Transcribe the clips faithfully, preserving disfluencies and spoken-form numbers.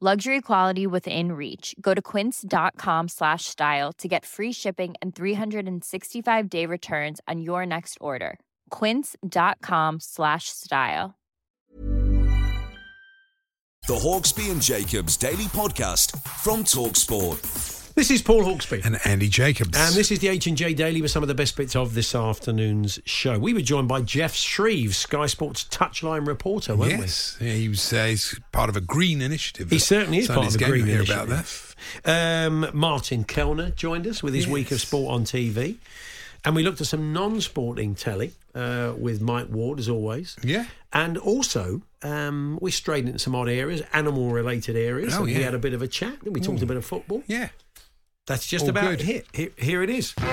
Luxury quality within reach. Go to quince.com slash style to get free shipping and three hundred sixty-five day returns on your next order. Quince.com slash style. The Hawksby and Jacobs Daily Podcast from TalkSport. This is Paul Hawksby. And Andy Jacobs. And this is the H and J Daily with some of the best bits of this afternoon's show. We were joined by Jeff Shreeves, Sky Sports touchline reporter, weren't yes. we? Yes, yeah, he was uh, he's part of a green initiative. He certainly is part of a green initiative. About that. Um, Martin Kelner joined us with his yes. week of sport on T V. And we looked at some non-sporting telly uh, with Mike Ward, as always. Yeah. And also, um, we strayed into some odd areas, animal-related areas. Oh, and yeah. We had a bit of a chat. We talked Ooh. a bit of football. Yeah. That's just All about it. Here, here it is. Good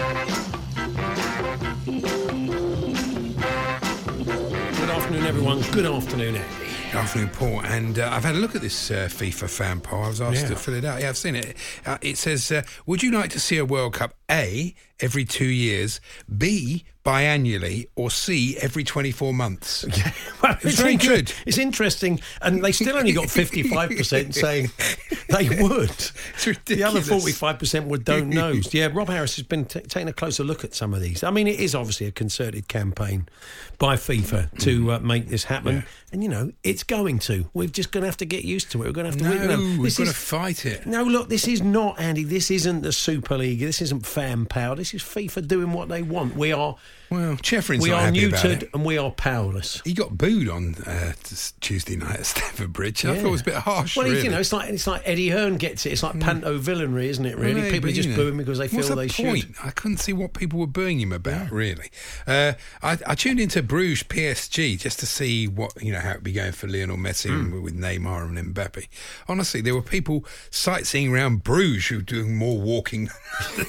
afternoon, everyone. Good afternoon, Andy. Good afternoon, Paul. And uh, I've had a look at this uh, FIFA fan poll. I was asked yeah. to fill it out. Yeah, I've seen it. Uh, it says, uh, would you like to see a World Cup, A, every two years, B, biannually, or C, every twenty-four months? Yeah. Well, it's, it's very good. It's interesting. And they still only got fifty-five percent saying they would. It's ridiculous. The other forty-five percent would don't know. Yeah, Rob Harris has been t- taking a closer look at some of these. I mean, it is obviously a concerted campaign by FIFA to uh, make this happen. Yeah. And, you know, it's going to. We're just going to have to get used to it. We're going to have to... No, them. We've got to fight it. No, look, this is not, Andy, this isn't the Super League. This isn't fan power. This is FIFA doing what they want. We are... Well, Chefferin's we not happy neutered about it. And we are powerless. He got booed on uh, Tuesday night at Stamford Bridge. Yeah. I thought it was a bit harsh. Well, really. You know, it's like it's like Eddie Hearn gets it. It's like mm. panto villainry, isn't it? Really, well, people are just know. booing because they What's feel the they point? should. I couldn't see what people were booing him about. Yeah. Really, uh, I, I tuned into Bruges P S G just to see what you know how it'd be going for Lionel Messi mm. with Neymar and Mbappe. Honestly, there were people sightseeing around Bruges who were doing more walking than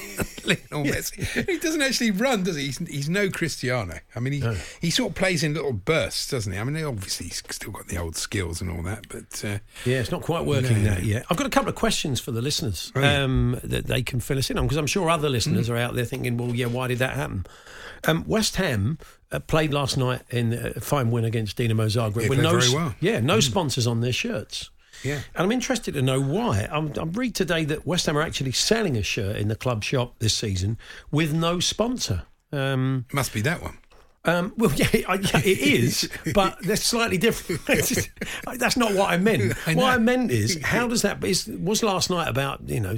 Lionel yeah. Messi. He doesn't actually run, does he? He's, he's no Cristiano. I mean, he, no. he sort of plays in little bursts, doesn't he? I mean, obviously he's still got the old skills and all that, but... Uh, yeah, it's not quite working no. that yet. I've got a couple of questions for the listeners oh, yeah. um, that they can fill us in on, because I'm sure other listeners mm. are out there thinking, well, yeah, why did that happen? Um, West Ham uh, played last night in a fine win against Dinamo Zagreb. Yeah, with no, very well. Yeah, no mm. sponsors on their shirts. Yeah. And I'm interested to know why. I'm, I read today that West Ham are actually selling a shirt in the club shop this season with no sponsor. Um, Must be that one. Um, well, yeah, I, yeah, it is, but that's slightly different. That's not what I meant. I what I meant is, how does that? Is, was last night about you know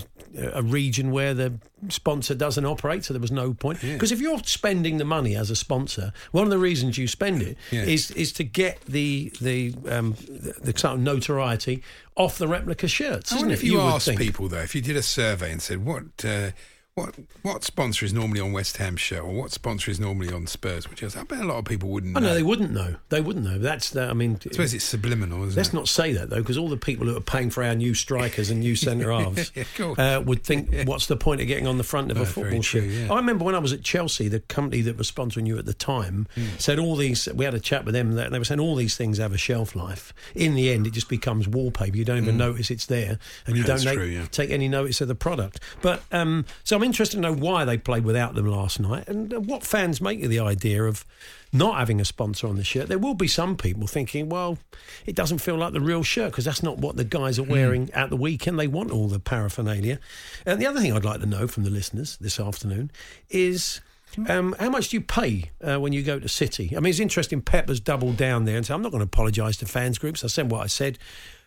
a region where the sponsor doesn't operate, so there was no point. Because yeah. if you're spending the money as a sponsor, one of the reasons you spend it yeah. is is to get the the um, the, the sort of notoriety off the replica shirts. I isn't it? If you, you asked people though, if you did a survey and said what. Uh, What what sponsor is normally on West Ham shirt, or what sponsor is normally on Spurs? Which is, I bet a lot of people wouldn't. know. Oh, no, they wouldn't know. They wouldn't know. That's the, I mean, I suppose it's subliminal, isn't let's it? Let's not say that though, because all the people who are paying for our new strikers and new centre halves yeah, uh, would think, what's the point of getting on the front of no, a football shirt? Yeah. I remember when I was at Chelsea, the company that was sponsoring you at the time mm. said all these. We had a chat with them, and they were saying all these things have a shelf life. In the end, it just becomes wallpaper. You don't even mm. notice it's there, and you yeah, don't make, true, yeah. take any notice of the product. But um, so I'm interested to know why they played without them last night and what fans make of the idea of not having a sponsor on the shirt. There will be some people thinking, well, it doesn't feel like the real shirt because that's not what the guys are wearing mm. at the weekend. They want all the paraphernalia. And the other thing I'd like to know from the listeners this afternoon is... Um, how much do you pay uh, when you go to City? I mean, it's interesting, Pep has doubled down there and said, I'm not going to apologise to fans groups. I said what I said.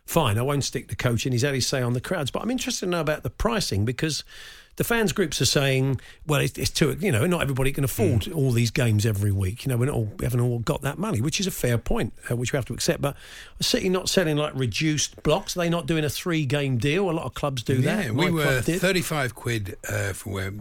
Fine, I won't stick to coaching. He's had his say on the crowds. But I'm interested to know about the pricing because the fans groups are saying, well, it's, it's too, you know, not everybody can afford mm. all these games every week. You know, we're not all, we haven't all got that money, which is a fair point, uh, which we have to accept. But City not selling like reduced blocks, they're not doing a three-game deal. A lot of clubs do yeah, that. Yeah, we were thirty-five quid uh, for where,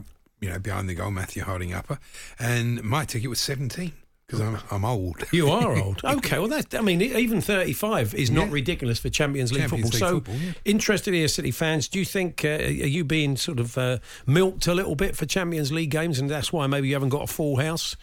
you know, behind the goal, Matthew Harding upper, and my ticket was seventeen. Because I'm, I'm old. You are old. Okay, well, that, I mean, even thirty-five is not yeah. ridiculous for Champions League Champions football. League so, football, yeah. interested here, City fans, do you think, uh, are you being sort of uh, milked a little bit for Champions League games and that's why maybe you haven't got a full house?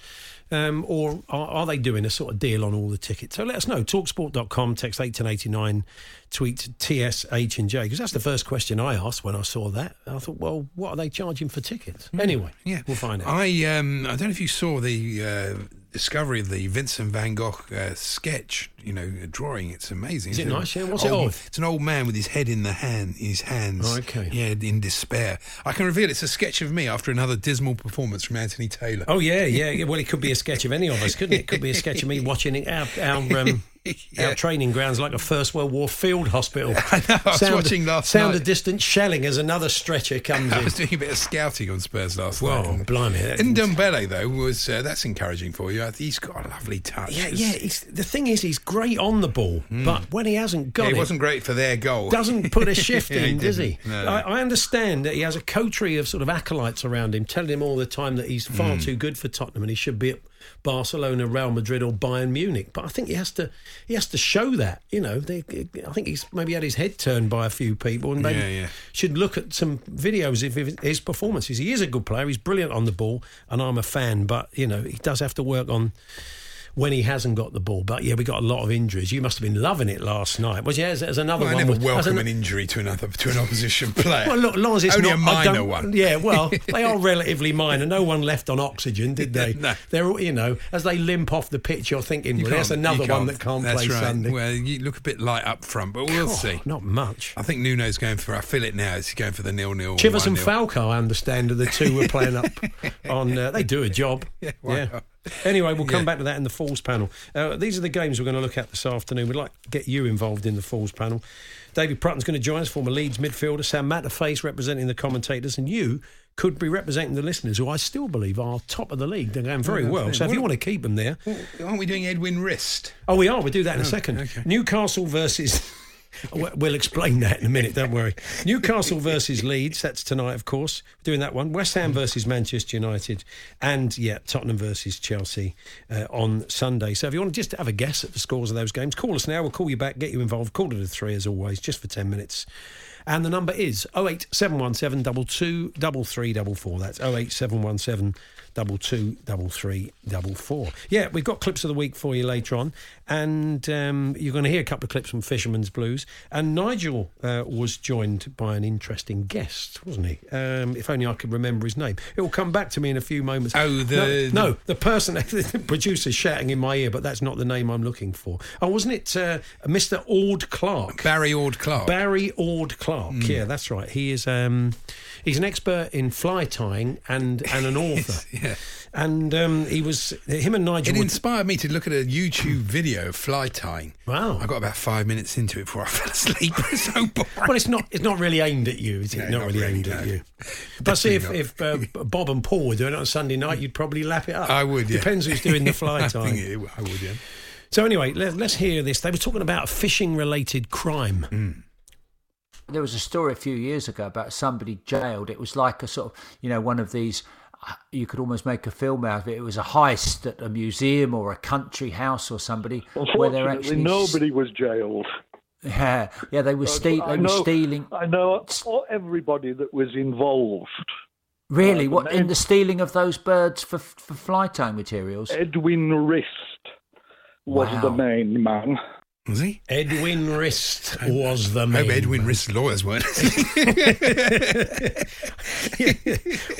Um, or are, are they doing a sort of deal on all the tickets? So let us know. talk sport dot com, text eight one oh eight nine, tweet T S H and J. Because that's the first question I asked when I saw that. I thought, well, what are they charging for tickets? Mm. Anyway, yeah. we'll find out. I um, I don't know if you saw the uh, discovery of the Vincent van Gogh uh, sketch, you know, drawing. It's amazing. Is it nice? Yeah, what's it of? It's an old man with his head in the hand, his hands. Oh, okay. Yeah, in despair. I can reveal it's a sketch of me after another dismal performance from Anthony Taylor. Oh, yeah, yeah. Well, it could be a sketch of any of us, couldn't it? It could be a sketch of me watching our our, um, yeah. our training grounds like a First World War field hospital. I know, I was sound, watching last sound night. Sound of distant shelling as another stretcher comes I in. I was doing a bit of scouting on Spurs last Whoa, night. Whoa, blimey. Ndombele, though, was uh, that's encouraging for you. He's got a lovely touch. Yeah, yeah. He's, the thing is, he's great on the ball, mm. but when he hasn't got yeah, it... He wasn't great for their goal. Doesn't put a shift yeah, in, does he? No, no. I, I understand that he has a coterie of sort of acolytes around him, telling him all the time that he's far mm. too good for Tottenham and he should be at Barcelona, Real Madrid or Bayern Munich, but I think he has to he has to show that, you know. They, I think he's maybe had his head turned by a few people and maybe yeah, yeah. should look at some videos of his performances. He is a good player, he's brilliant on the ball and I'm a fan, but, you know, he does have to work on when he hasn't got the ball. But, yeah, we got a lot of injuries. You must have been loving it last night. Was yeah, there's another well, one. I never was, welcome an, an injury to another to an opposition player. Well, look, as long as it's Only not... Only a minor one. Yeah, well, they are relatively minor. No one left on oxygen, did they? No. They're, you know, as they limp off the pitch, you're thinking, you well, there's another one that can't that's play right. Sunday. Well, you look a bit light up front, but we'll God, see. Not much. I think Nuno's going for... I feel it now. He's going for the nil-nil. Chivers and Falcao, I understand, are the two we're playing up on... Uh, they do a job. Yeah, yeah. Not? Anyway, we'll come yeah. back to that in the Falls panel. Uh, these are the games we're going to look at this afternoon. We'd like to get you involved in the Falls panel. David Prutton's going to join us, former Leeds midfielder. Sam Matterface representing the commentators. And you could be representing the listeners, who I still believe are top of the league. They're going very oh, well. So what if you are, want to keep them there... Well, aren't we doing Edwin Rist? Oh, we are. We'll do that in oh, a second. Okay. Newcastle versus... We'll explain that in a minute, don't worry. Newcastle versus Leeds, that's tonight, of course. Doing that one. West Ham versus Manchester United. And, yeah, Tottenham versus Chelsea uh, on Sunday. So if you want to just have a guess at the scores of those games, call us now. We'll call you back, get you involved. Call it a three, as always, just for ten minutes. And the number is oh eight seven one seven, two two, three three four four. That's oh eight seven one seven, two two, three three four four. Yeah, we've got clips of the week for you later on. And um, you're going to hear a couple of clips from Fisherman's Blues. And Nigel uh, was joined by an interesting guest, wasn't he? Um, if only I could remember his name. It will come back to me in a few moments. Oh, the... No, no the person, the producer's shouting in my ear, but that's not the name I'm looking for. Oh, wasn't it uh, Mister Ord Clark? Barry Ord Clark. Barry Ord Clark, mm. yeah, that's right. He is... Um, he's an expert in fly tying and, and an author. yeah. And um, he was, him and Nigel... It would... inspired me to look at a YouTube video of fly tying. Wow. I got about five minutes into it before I fell asleep. It's so boring. Well, it's not, it's not really aimed at you, is it? No, not, not really, really aimed no. at you. But see, if, if uh, Bob and Paul were doing it on Sunday night, you'd probably lap it up. I would, yeah. Depends who's doing the fly tying. I, think it, I would, yeah. So anyway, let, let's hear this. They were talking about a fishing-related crime. Mm. There was a story a few years ago about somebody jailed. It was like a sort of, you know, one of these, you could almost make a film out of it. It was a heist at a museum or a country house or somebody. Unfortunately, where actually... nobody was jailed. Yeah, yeah, they were, steal- I they know, were stealing. I know everybody that was involved. Really? Uh, what, in the stealing of those birds for, for fly tying materials? Edwin Rist was wow. the main man. Was he? Edwin Rist was the man. I hope Edwin Rist's lawyers weren't.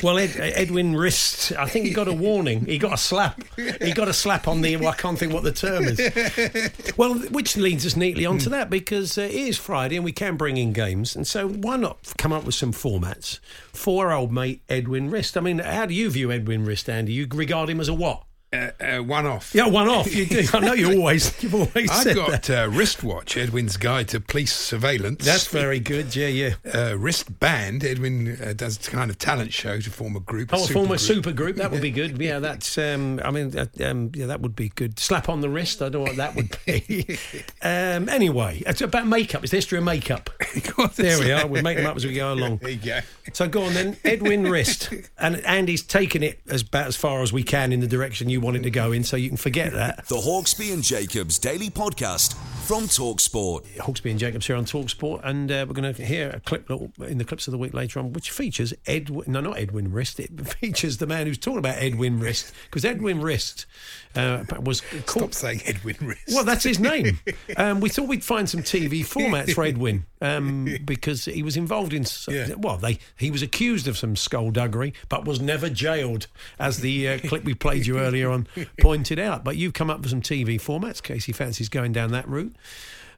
Well, Ed, Edwin Rist, I think he got a warning. He got a slap. He got a slap on the, well, I can't think what the term is. Well, which leads us neatly onto that, because uh, it is Friday and we can bring in games. And so why not come up with some formats for our old mate Edwin Rist? I mean, how do you view Edwin Rist, Andy? You regard him as a what? Uh, uh, one off. Yeah, one off. You do. I know you always, you've always I've said got that. Uh, Wristwatch, Edwin's Guide to Police Surveillance. That's very good, yeah, yeah. Uh, wristband, Edwin uh, does a kind of talent show to form a group. Oh, a form a super group, that yeah. would be good. Yeah, that's, um, I mean, uh, um, yeah, that would be good. Slap on the wrist, I don't know what that would be. um, anyway, it's about makeup. It's the history of makeup. God, there we are. We'll make them up as we go along. There you go. So go on then, Edwin Rist. And Andy's taken it as about as far as we can in the direction you wanted to go in, so you can forget that. The Hawksby and Jacobs Daily Podcast from TalkSport. Hawksby and Jacobs here on TalkSport, and uh, we're going to hear a clip in the clips of the week later on, which features Edwin. No, not Edwin Rist. It features the man who's talking about Edwin Rist, because Edwin Rist uh, was called. Stop saying Edwin Rist. Well, that's his name. um, we thought we'd find some T V formats for Edwin um, because he was involved in. Some, yeah. Well, they he was accused of some skullduggery, but was never jailed, as the uh, clip we played you earlier on pointed out. But you've come up with some T V formats, Casey fancies going down that route.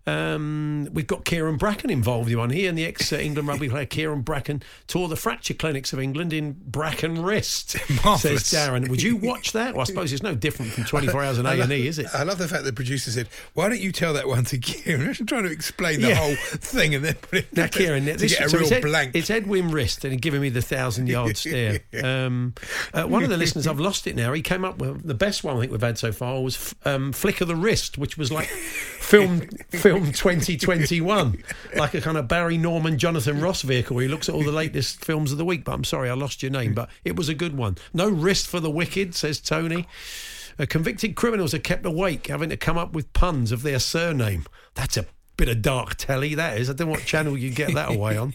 Um, we've got Kieran Bracken involved. You on here, and the ex-England rugby player Kieran Bracken tore the fracture clinics of England in Bracken wrist. Marvellous. Says Darren. Would you watch that? Well, I suppose it's no different from twenty-four hours on A and E, love, is it? I love the fact that the producer said, "Why don't you tell that one to Kieran?" I'm trying to explain the yeah. whole thing, and then put it now, Kieran, to this, get a so real it's Ed, blank. It's Edwin Rist, and giving me the thousand-yard stare. Um, uh, one of the listeners, I've lost it now. He came up with the best one I think we've had so far was um, "Flick of the Wrist," which was like filmed. Film twenty twenty-one, like a kind of Barry Norman, Jonathan Ross vehicle where he looks at all the latest films of the week. But I'm sorry, I lost your name, but it was a good one. No Rist for the wicked, says Tony. Uh, convicted criminals are kept awake, having to come up with puns of their surname. That's a bit of dark telly, that is. I don't know what channel you get that away on.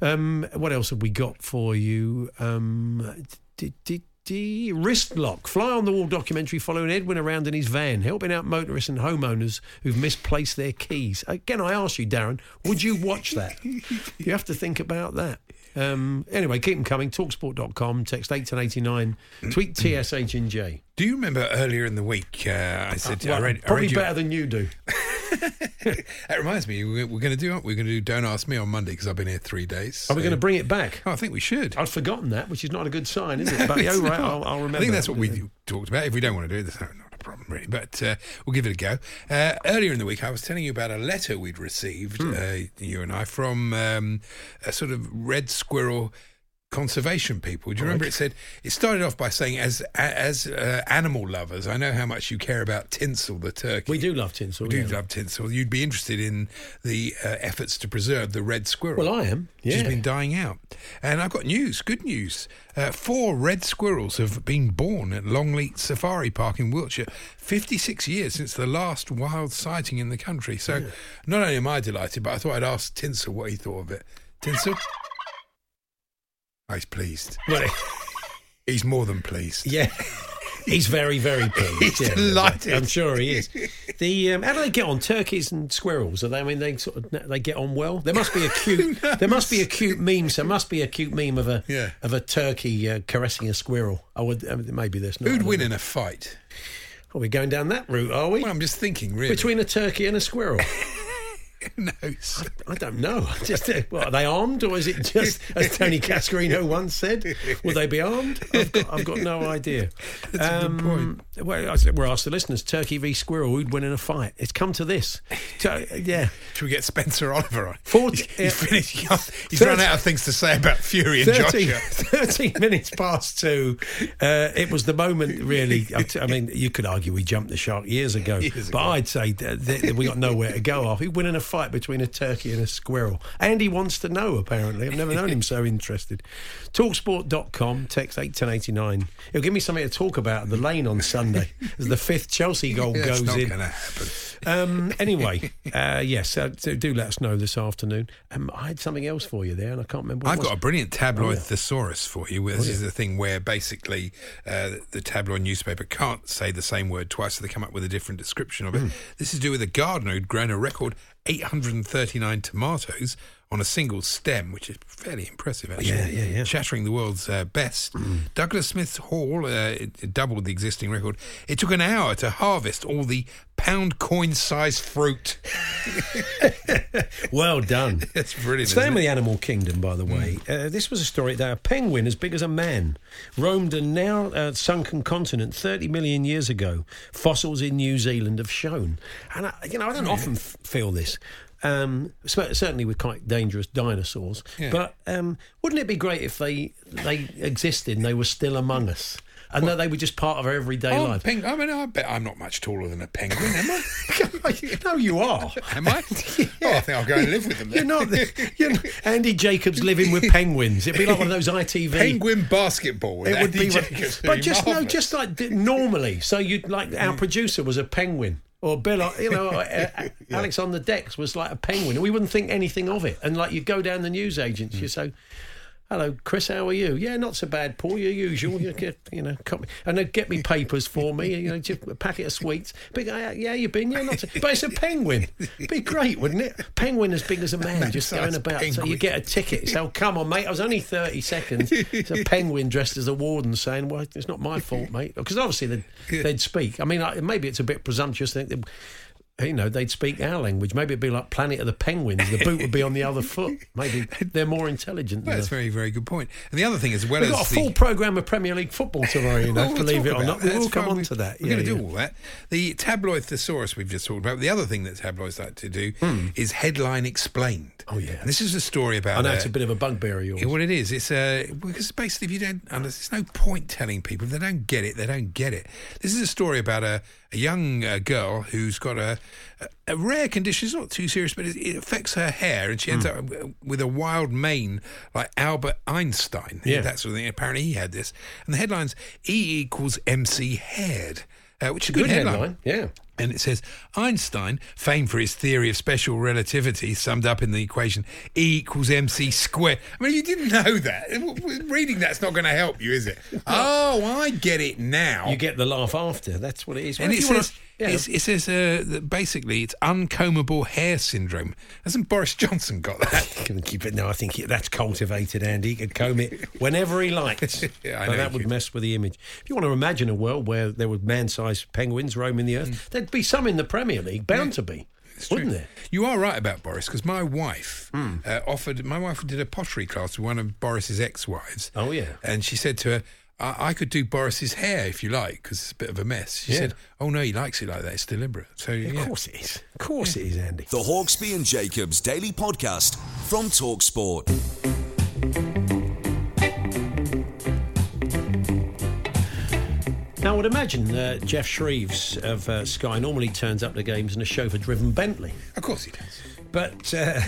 Um, what else have we got for you? Um, did... did The wrist lock, fly on the wall documentary following Edwin around in his van, helping out motorists and homeowners who've misplaced their keys. Again, I ask you, Darren, would you watch that? You have to think about that. Um, anyway, keep them coming. talksport dot com, text eight one oh eight nine, tweet T S H N J. Do you remember earlier in the week? Uh, I said uh, well, I read, probably I read your... better than you do. That reminds me, we're going to do aren't we? We're going to do Don't Ask Me on Monday because I've been here three days. So. Are we going to bring it back? Oh, I think we should. I'd forgotten that, which is not a good sign, is no, it? But yeah, right, I'll, I'll remember. I think that's what we do, talked about. If we don't want to do it, that's not a problem really. But uh, we'll give it a go. Uh, earlier in the week, I was telling you about a letter we'd received, hmm. uh, you and I, from um, a sort of red squirrel. Conservation people. Do you remember? It said it started off by saying, "As as uh, animal lovers, I know how much you care about Tinsel the turkey." We do love Tinsel. We yeah. do love Tinsel. You'd be interested in the uh, efforts to preserve the red squirrel. Well, I am. Yeah. She's been dying out, and I've got news. Good news. Uh, four red squirrels have been born at Longleat Safari Park in Wiltshire. fifty-six years since the last wild sighting in the country. So, yeah. Not only am I delighted, but I thought I'd ask Tinsel what he thought of it. Tinsel. Oh, he's pleased. Well, he's more than pleased. Yeah, he's very, very pleased. He's yeah, delighted. I'm sure he is. The um, how do they get on? Turkeys and squirrels? Are they? I mean, they sort of they get on well. There must be a cute. there must be a cute meme. There must be a cute meme of a yeah. of a turkey uh, caressing a squirrel. I would I mean, maybe there's not. Who'd win know. in a fight? Well, we're going down that route, are we? Well, I'm just thinking, really, between a turkey and a squirrel. No, I, I don't know. Just, uh, what, are they armed, or is it just, as Tony Cascarino once said, will they be armed? I've got, I've got no idea. That's um, a good point. Well, I, we're asked the listeners, turkey v squirrel, who'd win in a fight? It's come to this. To, yeah. Should we get Spencer Oliver on? forty, he's he's, uh, finished, he's thirty, run out of things to say about Fury and thirty, Joshua. thirteen minutes past two. Uh, it was the moment, really. I, t- I mean, you could argue we jumped the shark years ago, years ago. But I'd say that, that we got nowhere to go off. Who'd win in a fight? Fight between a turkey and a squirrel. Andy wants to know, apparently. I've never known him so interested. talksport dot com, text eight one oh eight nine. It'll give me something to talk about at the lane on Sunday as the fifth Chelsea goal yeah, goes not in. Gonna happen. Um, anyway, uh, yes, uh, do, do let us know this afternoon. Um, I had something else for you there, and I can't remember what I've it was. got a brilliant tabloid oh, yeah. thesaurus for you. This oh, yeah. is the thing where basically uh, the tabloid newspaper can't say the same word twice, so they come up with a different description of it. Mm. This is to do with a gardener who'd grown a record eight hundred thirty-nine tomatoes on a single stem, which is fairly impressive, actually. Yeah, yeah, yeah. Shattering the world's uh, best. Mm. Douglas Smith's haul uh, it, it doubled the existing record. It took an hour to harvest all the pound coin-sized fruit. Well done. That's brilliant. Staying with the animal kingdom, by the way, mm. uh, this was a story that a penguin as big as a man roamed a now uh, sunken continent thirty million years ago. Fossils in New Zealand have shown. And, I, you know, I don't yeah. often f- feel this. Um, certainly with quite dangerous dinosaurs. Yeah. But um, wouldn't it be great if they they existed and they were still among us? And well, that they were just part of our everyday oh, life. Peng- I mean, I bet I'm not much taller than a penguin, am I? No, you are. Am I? Yeah. Oh, I think I'll go and live with them then. You're not. The, you're not Andy Jacobs living with penguins. It'd be like one of those I T V penguin basketball. With it Andy would be. Jacobs, but just no, just like normally. So you'd like our producer was a penguin. Or Bill, you know, yeah. Alex on the decks was like a penguin. We wouldn't think anything of it. And like you'd go down the news agents, mm. you say, hello, Chris, how are you? Yeah, not so bad, Paul, your usual. You, get, you know, copy. And they'd get me papers for me, you know, just a packet of sweets. Big, uh, yeah, you've been, yeah, not so. But it's a penguin. It'd be great, wouldn't it? Penguin as big as a man, just going about. Penguin. So you get a ticket. So come on, mate, I was only thirty seconds. It's a penguin dressed as a warden saying, well, it's not my fault, mate. Because obviously they'd, they'd speak. I mean, maybe it's a bit presumptuous to think that, you know, they'd speak our language. Maybe it'd be like Planet of the Penguins. The boot would be on the other foot. Maybe they're more intelligent. Well, than that's a very, very good point. And the other thing, as well We've as got a the... full programme of Premier League football tomorrow, you know, believe it or not. That. We'll that's come on we, to that. We're yeah, going to yeah. do all that. The tabloid thesaurus we've just talked about. The other thing that tabloids like to do mm. is headline explained. Oh, yeah. And this is a story about... I know uh, it's a bit of a bugbear of yours. What it is, it's... Uh, because basically, if you don't... There's no point telling people. If they don't get it, they don't get it. This is a story about a... A young uh, girl who's got a, a rare condition. It's not too serious, but it, it affects her hair, and she ends mm. up with a wild mane like Albert Einstein. Yeah. That sort of thing. Apparently he had this. And the headline's E equals M C haired, uh, which is a good, good headline. headline. Yeah. And it says, Einstein, famed for his theory of special relativity, summed up in the equation E equals M C squared. I mean, you didn't know that. Reading that's not going to help you, is it? Oh, I get it now. You get the laugh after. That's what it is. Well, and it says, wanna, yeah. it's, it says uh, that basically it's uncombable hair syndrome. Hasn't Boris Johnson got that? Can keep it. No, I think it, that's cultivated, Andy. He could comb it whenever he liked. Yeah, I know that would could. mess with the image. If you want to imagine a world where there were man-sized penguins roaming the earth, mm. they'd be some in the Premier League, bound yeah, to be, wouldn't there? You are right about Boris, because my wife mm. uh, offered, my wife did a pottery class with one of Boris's ex-wives. Oh, yeah. And she said to her, I, I could do Boris's hair if you like, because it's a bit of a mess. She yeah. said, oh, no, he likes it like that. It's deliberate. So, yeah, yeah. Of course it is. Of course yeah. it is, Andy. The Hawksby and Jacobs Daily Podcast from TalkSport. Now, I would imagine uh, Jeff Shreeves of uh, Sky normally turns up to games in a chauffeur-driven Bentley. Of course he does. But uh,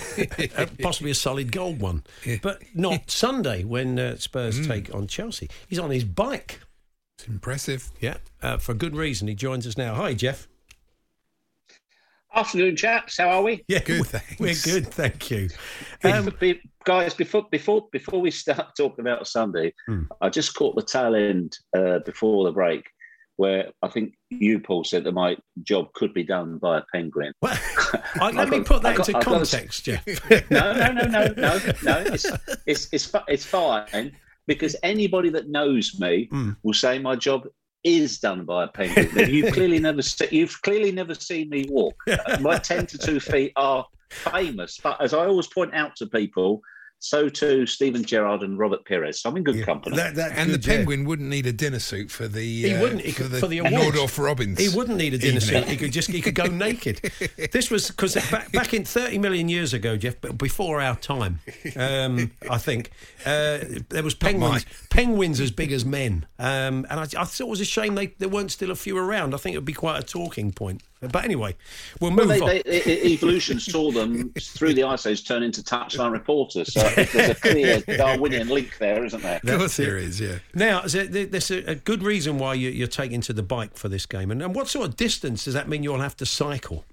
possibly a solid gold one. Yeah. But not Sunday when uh, Spurs mm. take on Chelsea. He's on his bike. It's impressive. Yeah, uh, for good reason. He joins us now. Hi, Jeff. Afternoon, chaps. How are we? Yeah, good, thanks. We're good, thank you. Um, Guys, before before before we start talking about Sunday, hmm. I just caught the tail end uh, before the break where I think you, Paul, said that my job could be done by a penguin. Well, I, let me got, put that got, into I've context, Jeff. no, no, no, no, no, no. It's it's it's, it's fine, because anybody that knows me hmm. will say my job is done by a penguin. You've clearly never se- you've clearly never seen me walk. My ten to two feet are famous, but as I always point out to people, so too Stephen Gerrard and Robert Pires. So I'm in good yeah, company. That, that and good, the penguin yeah. wouldn't need a dinner suit for the he uh, wouldn't he for, could, the for the Nordoff Robbins. He wouldn't need a dinner Evening. suit. He could just he could go naked. This was because back, back in thirty million years ago, Jeff, but before our time, um, I think uh, there was penguins penguins as big as men, um, and I, I thought it was a shame they there weren't still a few around. I think it would be quite a talking point. But anyway, we'll move well, they, on. They, they, evolution saw them through the Ice Age turn into touchline reporters. So there's a clear Darwinian link there, isn't there? That's there is, yeah. Now, is there, there's a good reason why you, you're taking to the bike for this game. And, and what sort of distance does that mean you'll have to cycle?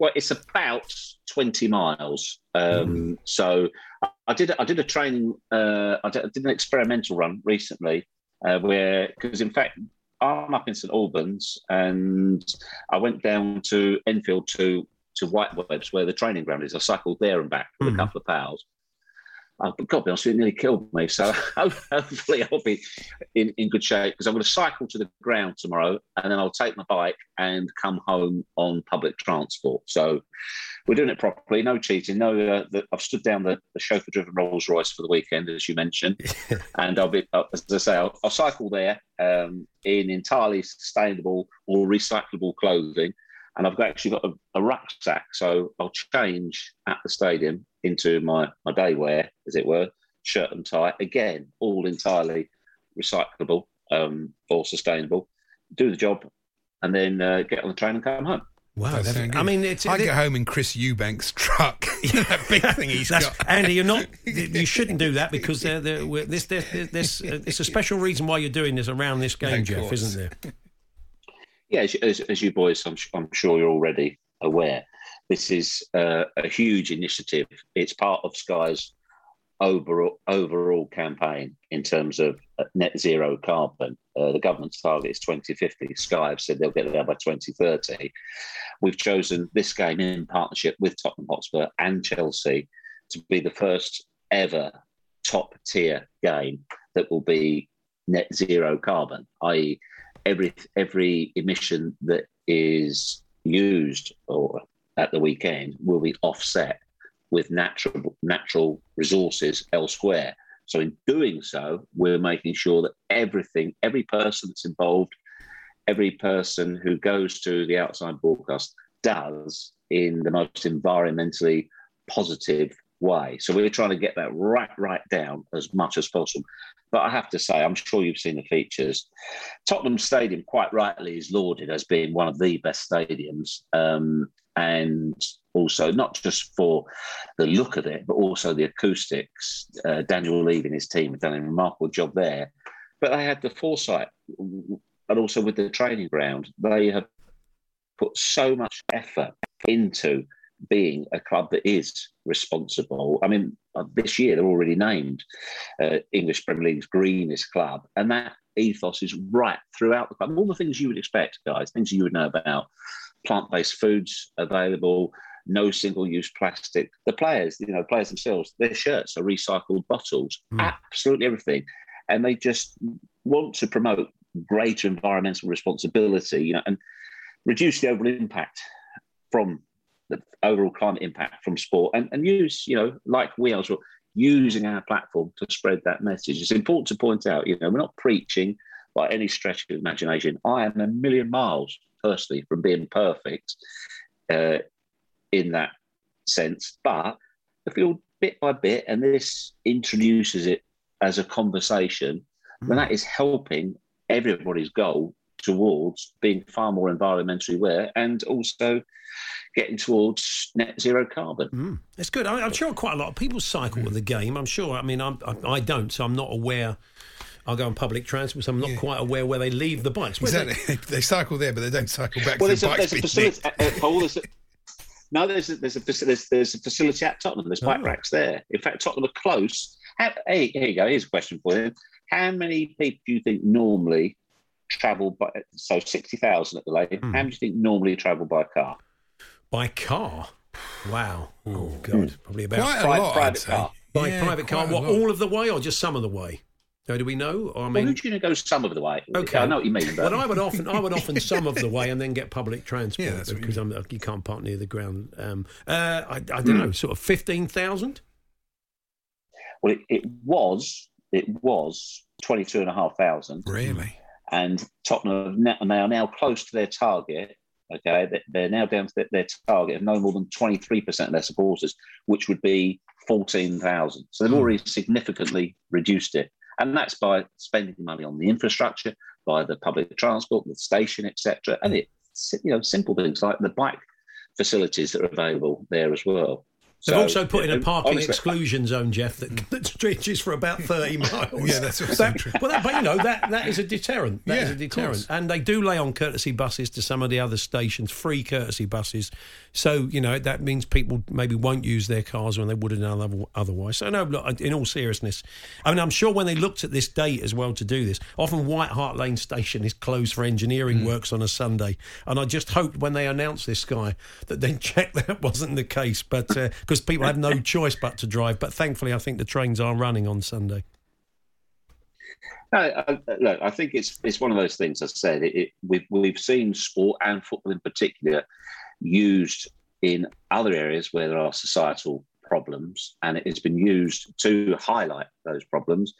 Well, it's about twenty miles. Um, mm. So I did I did a training, uh, I did an experimental run recently uh, where, because in fact, I'm up in St Albans, and I went down to Enfield to to White Webs, where the training ground is. I cycled there and back with mm. a couple of pals. I've got to be honest, it nearly killed me. So hopefully I'll be in, in good shape, because I'm going to cycle to the ground tomorrow and then I'll take my bike and come home on public transport. So we're doing it properly, no cheating. No, uh, the, I've stood down the, the chauffeur-driven Rolls Royce for the weekend, as you mentioned. And I'll be, as I say, I'll, I'll cycle there um, in entirely sustainable or recyclable clothing. And I've actually got a, a rucksack, so I'll change at the stadium into my, my day wear, as it were, shirt and tie. Again, all entirely recyclable um, or sustainable. Do the job and then uh, get on the train and come home. Wow. I mean, it's, I it, get home in Chris Eubanks' truck. That big thing he's got. Andy, you're not. You shouldn't do that, because they're, they're, we're, this, they're, they're, this, uh, it's a special reason why you're doing this around this game, no, Jeff, course. Isn't there? Yeah, as, as you boys, I'm, I'm sure you're already aware, this is uh, a huge initiative. It's part of Sky's overall, overall campaign in terms of net zero carbon. Uh, the government's target is twenty fifty. Sky have said they'll get there by twenty thirty. We've chosen this game in partnership with Tottenham Hotspur and Chelsea to be the first ever top-tier game that will be net zero carbon, that is, Every every emission that is used or at the weekend will be offset with natural natural resources elsewhere. So in doing so, we're making sure that everything, every person that's involved, every person who goes to the outside broadcast does in the most environmentally positive way. So we're trying to get that right, right down as much as possible. But I have to say, I'm sure you've seen the features. Tottenham Stadium, quite rightly, is lauded as being one of the best stadiums. Um, and also, not just for the look of it, but also the acoustics. Uh, Daniel Levy and his team have done a remarkable job there. But they had the foresight. And also with the training ground, they have put so much effort into being a club that is responsible. I mean, this year they're already named uh, English Premier League's greenest club, and that ethos is right throughout the club. All the things you would expect, guys, things you would know about: plant-based foods available, no single-use plastic. The players, you know, players themselves, their shirts are recycled bottles, mm. absolutely everything, and they just want to promote greater environmental responsibility, you know, and reduce the overall impact from. The overall climate impact from sport, and, and use, you know, like we are, using our platform to spread that message. It's important to point out, you know, we're not preaching by any stretch of imagination. I am a million miles personally from being perfect uh, in that sense. But if you're bit by bit, and this introduces it as a conversation, mm. then that is helping everybody's goal towards being far more environmentally aware and also getting towards net zero carbon. Mm, that's good. I, I'm sure quite a lot of people cycle with the game. I'm sure. I mean, I'm, I, I don't, so I'm not aware. I'll go on public transport, so I'm not yeah. quite aware where they leave the bikes. Exactly. They? they cycle there, but they don't cycle back well, to the bikes. Well, there's a facility. No, there's a, there's, a, there's, there's a facility at Tottenham. There's bike oh. racks there. In fact, Tottenham are close. How, hey, here you go. Here's a question for you. How many people do you think normally travel by, so sixty thousand at the latest. Mm. How do you think normally travel by car? By car? Wow. Oh, oh God. Mm. Probably about quite a private, lot, private car. By yeah, private car. What, lot. All of the way or just some of the way? So do we know? Or, I mean, well, who's going to go some of the way? Okay. I know what you mean. But well, I would often I would often some of the way and then get public transport yeah, that's because I'm, you can't park near the ground. Um, uh, I, I don't mm. know, sort of fifteen thousand? Well, it, it was, it was twenty-two thousand five hundred. Really? And Tottenham, and they are now close to their target. Okay, they're now down to their target of no more than twenty-three percent of their supporters, which would be fourteen thousand. So they've already significantly reduced it, and that's by spending money on the infrastructure, by the public transport, the station, et cetera. And it, you know, simple things like the bike facilities that are available there as well. They've so, also put yeah, in a parking honestly, exclusion zone, Jeff, that, that stretches for about thirty miles. Yeah, that's also that, true. Well, that, but, you know, that, that is a deterrent. That yeah, is a deterrent. And they do lay on courtesy buses to some of the other stations, free courtesy buses. So, you know, that means people maybe won't use their cars when they would have otherwise. So, no, look, in all seriousness, I mean, I'm sure when they looked at this date as well to do this, often White Hart Lane Station is closed for engineering mm. works on a Sunday. And I just hoped when they announced this guy that they checked that wasn't the case. But... Uh, because people have no choice but to drive. But thankfully, I think the trains are running on Sunday. No, I, look, I think it's it's one of those things. I said it, it, we've we've seen sport and football in particular used in other areas where there are societal problems, and it has been used to highlight those problems.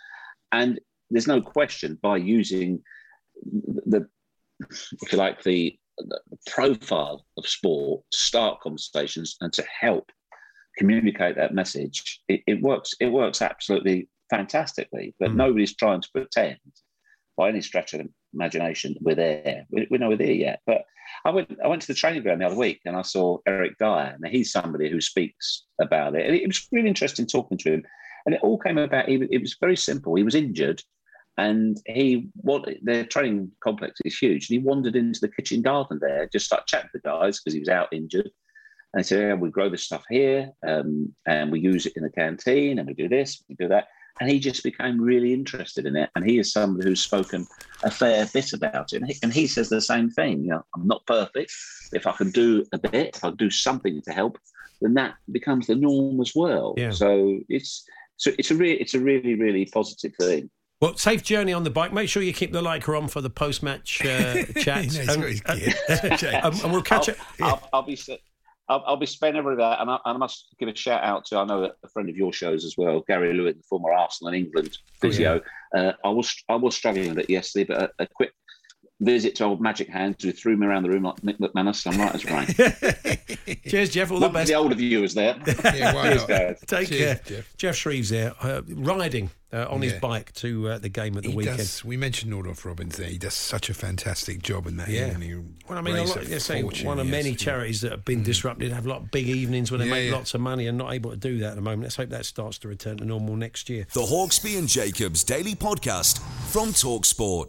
And there's no question by using the, if you like, the, the profile of sport to start conversations and to help communicate that message, it, it works it works absolutely fantastically, but mm. nobody's trying to pretend by any stretch of imagination we're there. We're nowhere there yet. But I went I went to the training ground the other week and I saw Eric Dyer. Now, he's somebody who speaks about it, and it was really interesting talking to him, and it all came about, it was very simple. He was injured and he wanted, their training complex is huge, and he wandered into the kitchen garden there, just started chatting to the guys because he was out injured. And they said, yeah, we grow this stuff here, um, and we use it in the canteen, and we do this, we do that. And he just became really interested in it. And he is somebody who's spoken a fair bit about it. And he, and he says the same thing. You know, I'm not perfect. If I can do a bit, if I can do something to help, then that becomes the norm as well. Yeah. So it's so it's a re- it's a really, really positive thing. Well, safe journey on the bike. Make sure you keep the Leica on for the post-match uh, chats. no, and, and, and we'll catch I'll, up. Yeah. I'll, I'll be sick. I'll, I'll be spent every day, and I, and I must give a shout out to, I know a friend of your shows as well, Gary Lewin, the former Arsenal and England physio. Oh, yeah. uh, I was I was struggling with it yesterday, but a, a quick visit to old Magic Hands, who threw me around the room like Nick McManus, I'm right as rain. Cheers, Jeff. All the best. The older viewers there. Yeah, why not? Take Cheers, care. Jeff. Jeff Shreeves there, uh, riding uh, on yeah. his bike to uh, the game at the he weekend. Does, we mentioned Nordoff Robbins there. He does such a fantastic job in that. Yeah. Well, I mean, a lot, you're saying fortune, one of yes, many yeah. charities that have been mm. disrupted have a lot of big evenings where they yeah, make yeah. lots of money and not able to do that at the moment. Let's hope that starts to return to normal next year. The Hawksby and Jacobs Daily Podcast from TalkSport.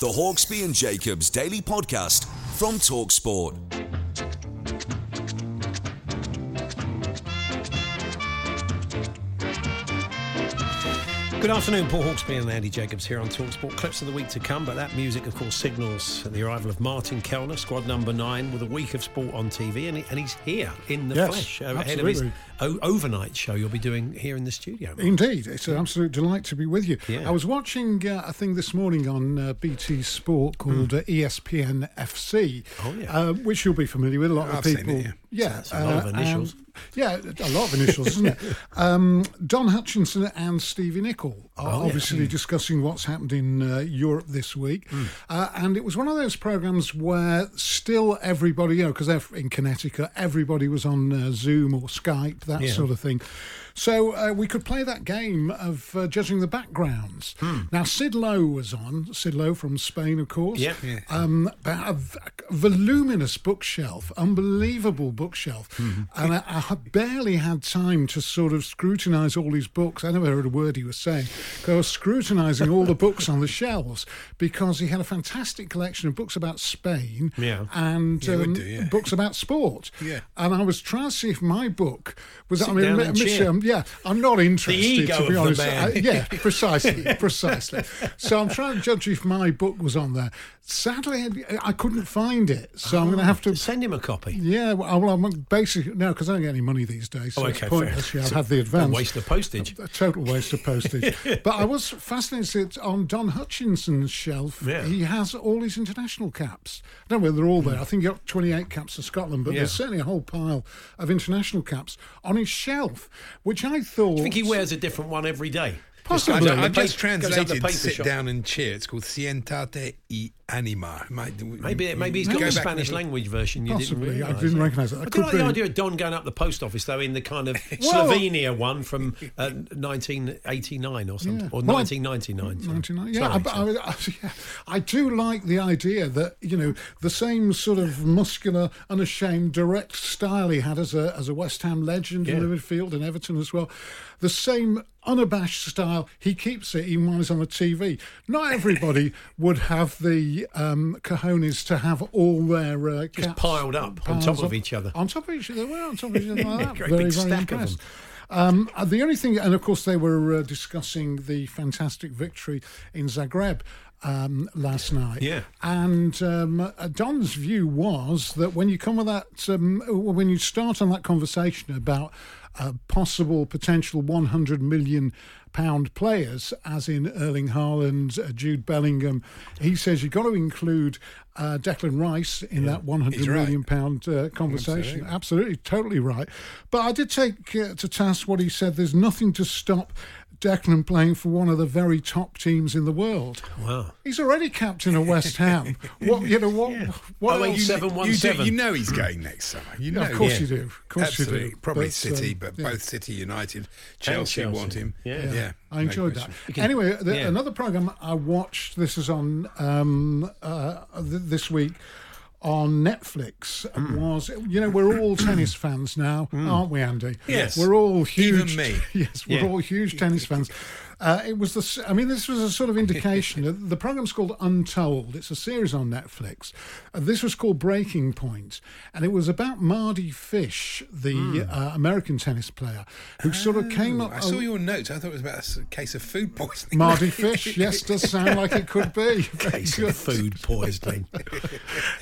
The Hawksby and Jacobs Daily Podcast from TalkSport. Good afternoon, Paul Hawksby and Andy Jacobs here on TalkSport. Clips of the week to come, but that music, of course, signals the arrival of Martin Kelner, squad number nine, with a week of sport on T V, and, he, and he's here in the yes, flesh, uh, ahead of his o- overnight show you'll be doing here in the studio. Martin. Indeed, it's an absolute delight to be with you. Yeah. I was watching uh, a thing this morning on uh, B T Sport called mm. uh, E S P N F C, oh, yeah. uh, which you'll be familiar with, a lot I've of people. Seen it, yeah, yeah a lot uh, of initials. Um, Yeah, a lot of initials, isn't it? Um, Don Hutchinson and Stevie Nicol are oh, obviously yeah. discussing what's happened in uh, Europe this week. Mm. Uh, and it was one of those programmes where still everybody, you know, because they're in Connecticut, everybody was on uh, Zoom or Skype, that yeah. sort of thing. So uh, we could play that game of uh, judging the backgrounds. Hmm. Now, Sid Lowe was on, Sid Lowe from Spain, of course. Yeah. yeah. Um, a, v- a voluminous bookshelf, unbelievable bookshelf. Mm-hmm. And I, I barely had time to sort of scrutinise all his books. I never heard a word he was saying. I was scrutinising all the books on the shelves because he had a fantastic collection of books about Spain yeah. and yeah, um, do, yeah. books about sport. Yeah. And I was trying to see if my book was... Sit I mean, Michelle... Yeah, I'm not interested, the ego to be of honest. The man. I, yeah, precisely, precisely. So I'm trying to judge if my book was on there. Sadly, I couldn't find it, so oh, I'm going to have to... Send him a copy. Yeah, well, I'm basically... No, because I don't get any money these days. So oh, OK, fair. Actually, I've so had the advance. A waste of postage. A, a total waste of postage. But I was fascinated on Don Hutchinson's shelf. Yeah. He has all his international caps. I don't know whether they're all there. I think he got twenty-eight caps for Scotland, but yeah. there's certainly a whole pile of international caps on his shelf, which... Which I thought. Do you think he wears a different one every day? Possibly. I've just translated sit shop. down and cheer. It's called Sientate y Anima. Might, maybe maybe he's got the Spanish language version you possibly. didn't realise. I didn't recognise that. I, I do like be... the idea of Don going up the post office, though, in the kind of well, Slovenia one from uh, nineteen eighty-nine or something. Yeah. Or well, nineteen ninety-nine. Yeah, Sorry, I, I, I, yeah. I do like the idea that, you know, the same sort of muscular, unashamed, direct style he had as a, as a West Ham legend yeah. in the midfield and Everton as well, the same unabashed style, he keeps it even while he's on the T V. Not everybody would have the um, cojones to have all their uh, caps just piled up on top of up, each other. On top of each other, well, on top of each other like that. Great very, big very stack impressed. Of them. Um, the only thing, and of course they were uh, discussing the fantastic victory in Zagreb um, last night. Yeah. And um, Don's view was that when you come with that, um, when you start on that conversation about uh, possible potential one hundred million pounds players, as in Erling Haaland, uh, Jude Bellingham, he says you've got to include uh, Declan Rice in yeah. that one hundred million pounds pound, uh, conversation. Absolutely. Absolutely, totally right. But I did take uh, to task what he said, there's nothing to stop Declan playing for one of the very top teams in the world. Wow. He's already captain of West Ham. What you know what yeah. what oh, else? seven one seven. You, you know he's going next summer. You know yeah, of course yeah. you do. Of course Absolutely. you do. Probably but, City, um, but yeah. both City, United, Chelsea, Chelsea. want him. Yeah. yeah. yeah. I enjoyed no that. Can, anyway, the, yeah. another programme I watched, this is on um, uh, th- this week, on Netflix mm. was, you know, we're all tennis fans now, mm. aren't we, Andy? Yes. We're all huge. Even me. Yes, we're yeah. all huge tennis fans. Uh, it was the, I mean, this was a sort of indication. The program's called Untold. It's a series on Netflix. Uh, this was called Breaking Point. And it was about Mardy Fish, the mm. uh, American tennis player, who oh, sort of came up... I saw a, your notes. I thought it was about a case of food poisoning. Mardy Fish, yes, does sound like it could be. Case good. Of food poisoning.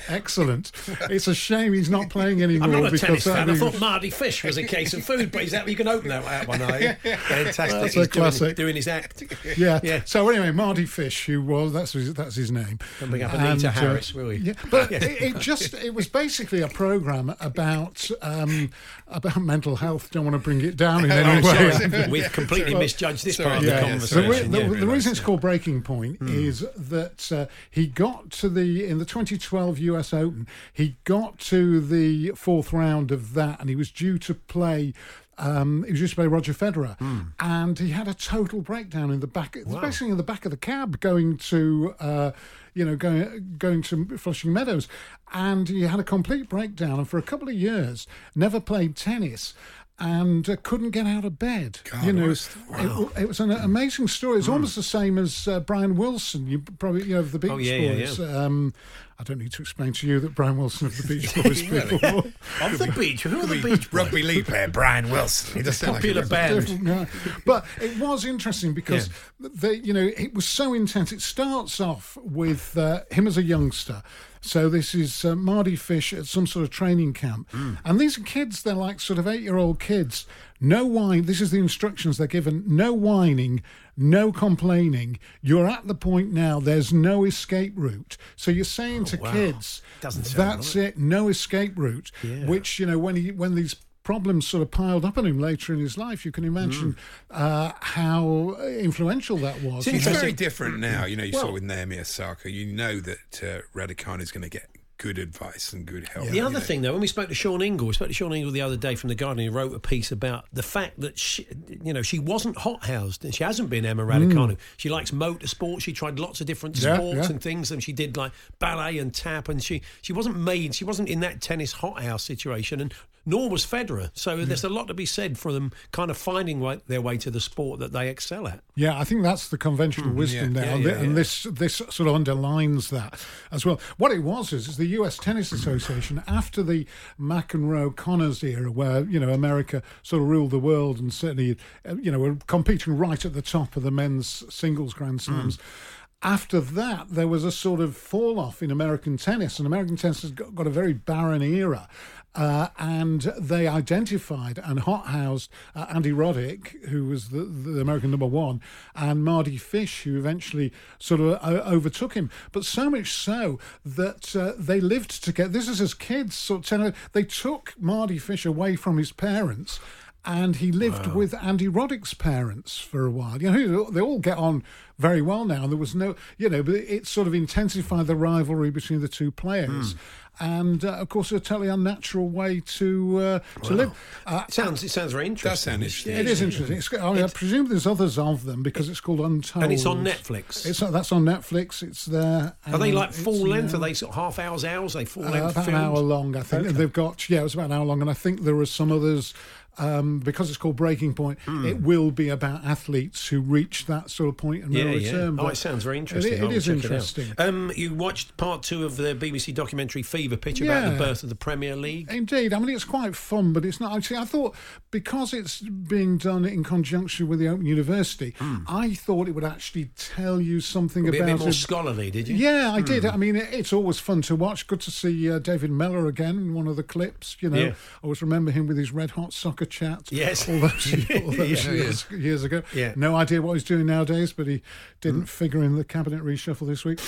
Excellent. It's a shame he's not playing anymore. I'm not a tennis fan. I thought Mardy Fish was a case of food poisoning. You can open that out one eye. Fantastic. That's he's a classic. Doing, doing his act. Yeah. yeah. So anyway, Mardy Fish, who was that's his, that's his name. Don't bring up Anita and, Harris, uh, will we? Yeah. But yeah. It, it just it was basically a programme about um, about mental health. Don't want to bring it down in any way. We've completely misjudged this sorry. part yeah, of the yeah, conversation. The, the, yeah, the reason it's called Breaking Point mm. is that uh, he got to the in the twenty twelve U S Open. He got to the fourth round of that, and he was due to play. Um, he was used to play Roger Federer, mm. and he had a total breakdown in the back, wow. basically in the back of the cab going to, uh, you know, going going to Flushing Meadows, and he had a complete breakdown. And for a couple of years, never played tennis. And uh, couldn't get out of bed. God, you know, was, wow. it, it was an amazing story. It's mm. almost the same as uh, Brian Wilson. You probably you know the beach oh, yeah, sports. Yeah, yeah. Um, I don't need to explain to you that Brian Wilson of the Beach Boys people. Of the Beach? Who are the Beach Boys? Rugby league player Brian Wilson. He does sound like a band. Yeah. But it was interesting because, yeah. they, you know, it was so intense. It starts off with uh, him as a youngster. So this is uh, Mardy Fish at some sort of training camp. Mm. And these are kids, they're like sort of eight-year-old kids. No whine. This is the instructions they're given. No whining, no complaining. You're at the point now, there's no escape route. So you're saying oh, to wow. kids, Doesn't that's right. it, no escape route. Yeah. Which, you know, when he, when these problems sort of piled up on him later in his life, you can imagine mm. uh, how influential that was. So it's very different now. You know, you well, saw with Naomi Osaka, you know that uh, Raducanu is going to get good advice and good help. Yeah. The other know. thing, though, when we spoke to Sean Ingle, we spoke to Sean Ingle the other day from The Guardian, who wrote a piece about the fact that, she, you know, she wasn't hothoused. She hasn't been Emma Raducanu. Mm. She likes motorsport. She tried lots of different yeah, sports yeah. and things, and she did, like, ballet and tap, and she, she wasn't made, she wasn't in that tennis hothouse situation, and nor was Federer. So yeah. there's a lot to be said for them kind of finding way, their way to the sport that they excel at. Yeah, I think that's the conventional mm-hmm, wisdom yeah, there, yeah, and, yeah, th- yeah. and this this sort of underlines that as well. What it was is, is the U S Tennis Association, after the McEnroe-Connors era, where, you know, America sort of ruled the world and certainly, you know, were competing right at the top of the men's singles Grand Slams. Mm. After that, there was a sort of fall-off in American tennis, and American tennis has got, got a very barren era. Uh, and they identified and hothoused uh, Andy Roddick, who was the, the American number one, and Mardy Fish, who eventually sort of uh, overtook him. But so much so that uh, they lived together. This is as kids, sort of, they took Mardy Fish away from his parents, and he lived wow. with Andy Roddick's parents for a while. You know, they all get on very well now, and there was no, you know, but it sort of intensified the rivalry between the two players. Mm. And uh, of course, a totally unnatural way to uh, to wow. live. Uh, it sounds it sounds very interesting. That sounds interesting. It is interesting. It's, I, mean, I presume there's others of them because it's called Untold. And it's on Netflix. It's that's on Netflix. It's there. Are they like full length? There. Are they sort of half hours, hours? Are they full uh, length? About films? An hour long, I think. Okay. They've got yeah, it's about an hour long, and I think there are some others. Um, because it's called Breaking Point, mm. it will be about athletes who reach that sort of point and yeah, return. Yeah. Oh, it sounds very interesting. It, it is interesting. It um, you watched part two of the B B C documentary Fever Pitch yeah. about the birth of the Premier League. Indeed. I mean, it's quite fun, but it's not actually. I thought because it's being done in conjunction with the Open University, mm. I thought it would actually tell you something It'll about it. A bit more it. scholarly, did you? Yeah, I mm. did. I mean, it, it's always fun to watch. Good to see uh, David Mellor again in one of the clips. You know, yeah. I always remember him with his Red Hot Soccer chat yes. all those, all those yeah. years, years ago. Yeah. No idea what he's doing nowadays, but he didn't mm. figure in the cabinet reshuffle this week.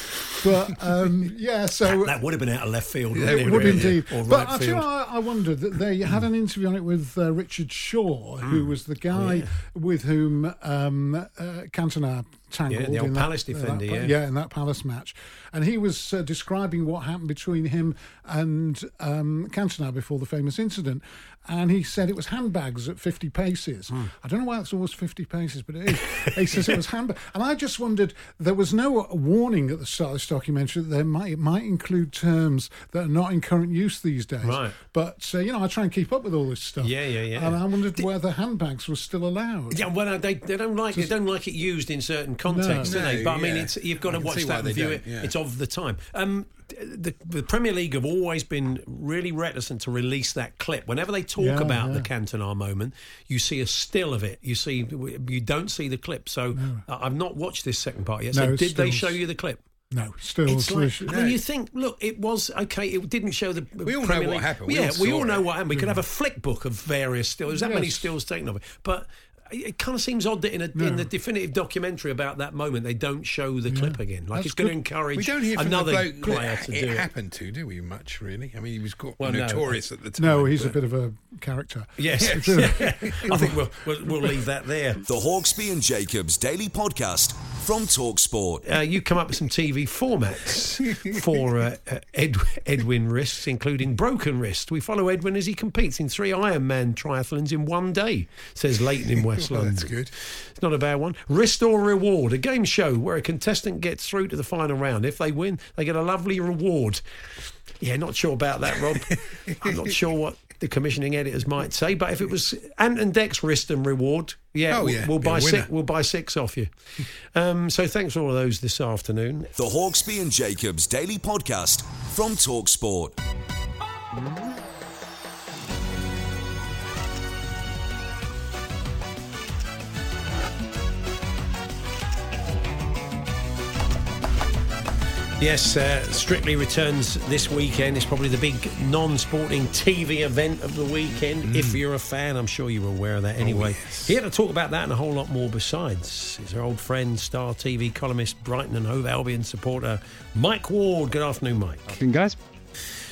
But, um, yeah, so... That, that would have been out of left field. Yeah, it would indeed. Yeah. But right I, tell you, I, I wondered, that they had an interview on it with uh, Richard Shaw, mm. who was the guy yeah. with whom um, uh, Cantona... tangled yeah, the old in Palace that, defender, uh, that, yeah. yeah, in that Palace match, and he was uh, describing what happened between him and um, Cantona before the famous incident, and he said it was handbags at fifty paces. Mm. I don't know why that's always fifty paces, but it is. He says it was handbags, and I just wondered there was no warning at the start of this documentary that there might it might include terms that are not in current use these days. Right. But uh, you know, I try and keep up with all this stuff. Yeah, yeah, yeah. And I wondered Did... whether handbags were still allowed. Yeah, well, they they don't like Does... they don't like it used in certain context, no, do they? No, but I mean, yeah. it's, you've got I to watch that and view it. Yeah. It's of the time. Um, the, the Premier League have always been really reticent to release that clip. Whenever they talk yeah, about yeah. the Cantona moment, you see a still of it. You see, you don't see the clip. So no. I've not watched this second part yet. So no, did they show you the clip? No, still. It's like, and then you think, look, it was okay. It didn't show the. We all Premier know what League. happened. We yeah, all we all know it. what happened. We yeah. could have a flick book of various stills. There's that yes. many stills taken of it, but. It kind of seems odd that in, a, no. in the definitive documentary about that moment, they don't show the yeah. clip again. Like, That's it's going good. to encourage we don't hear from another bloke player to it do it. It happened to, do we, much, really? I mean, he was quite well, notorious no. at the time. No, he's but... a bit of a character. Yes. yes. I think we'll, we'll, we'll leave that there. The Hawksby and Jacobs Daily Podcast from TalkSport. Uh, you come up with some T V formats for uh, Ed, Edwin Rist, including Broken Wrist. We follow Edwin as he competes in three Ironman triathlons in one day, says Leighton in West. Well, that's good. It's not a bad one. Risk or Reward, a game show where a contestant gets through to the final round. If they win, they get a lovely reward. Yeah, not sure about that, Rob. I'm not sure what the commissioning editors might say. But if it was Ant and Dex Wrist and Reward, yeah, oh, yeah. we'll, we'll buy six. We'll buy six off you. Um, so thanks for all of those this afternoon. The Hawksby and Jacobs Daily Podcast from TalkSport. Yes, uh, Strictly returns this weekend. It's probably the big non-sporting T V event of the weekend. Mm. If you're a fan, I'm sure you're aware of that anyway. Oh, yes. Here to talk about that and a whole lot more besides is our old friend, Star T V columnist, Brighton and Hove Albion supporter, Mike Ward. Good afternoon, Mike. Good afternoon, guys.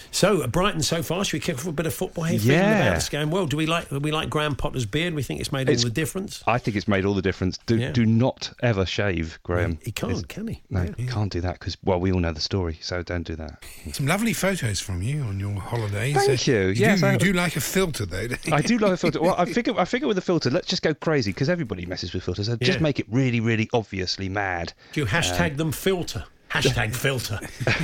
So, uh, Brighton so far, should we kick off a bit of football here? Yeah. About this game? Well, do we like do we like Graham Potter's beard? We think it's made it's, all the difference? I think it's made all the difference. Do yeah. do not ever shave, Graham. Well, he can't, it's, can he? No, yeah. he can't do that because, well, we all know the story, so don't do that. Some lovely photos from you on your holidays. Thank so, you. You, yes, do, I, you do like a filter, though, don't you? I do like a filter. Well, I figure, I figure with a filter, let's just go crazy because everybody messes with filters. So yeah. Just make it really, really obviously mad. Do you hashtag um, them filter? Hashtag filter.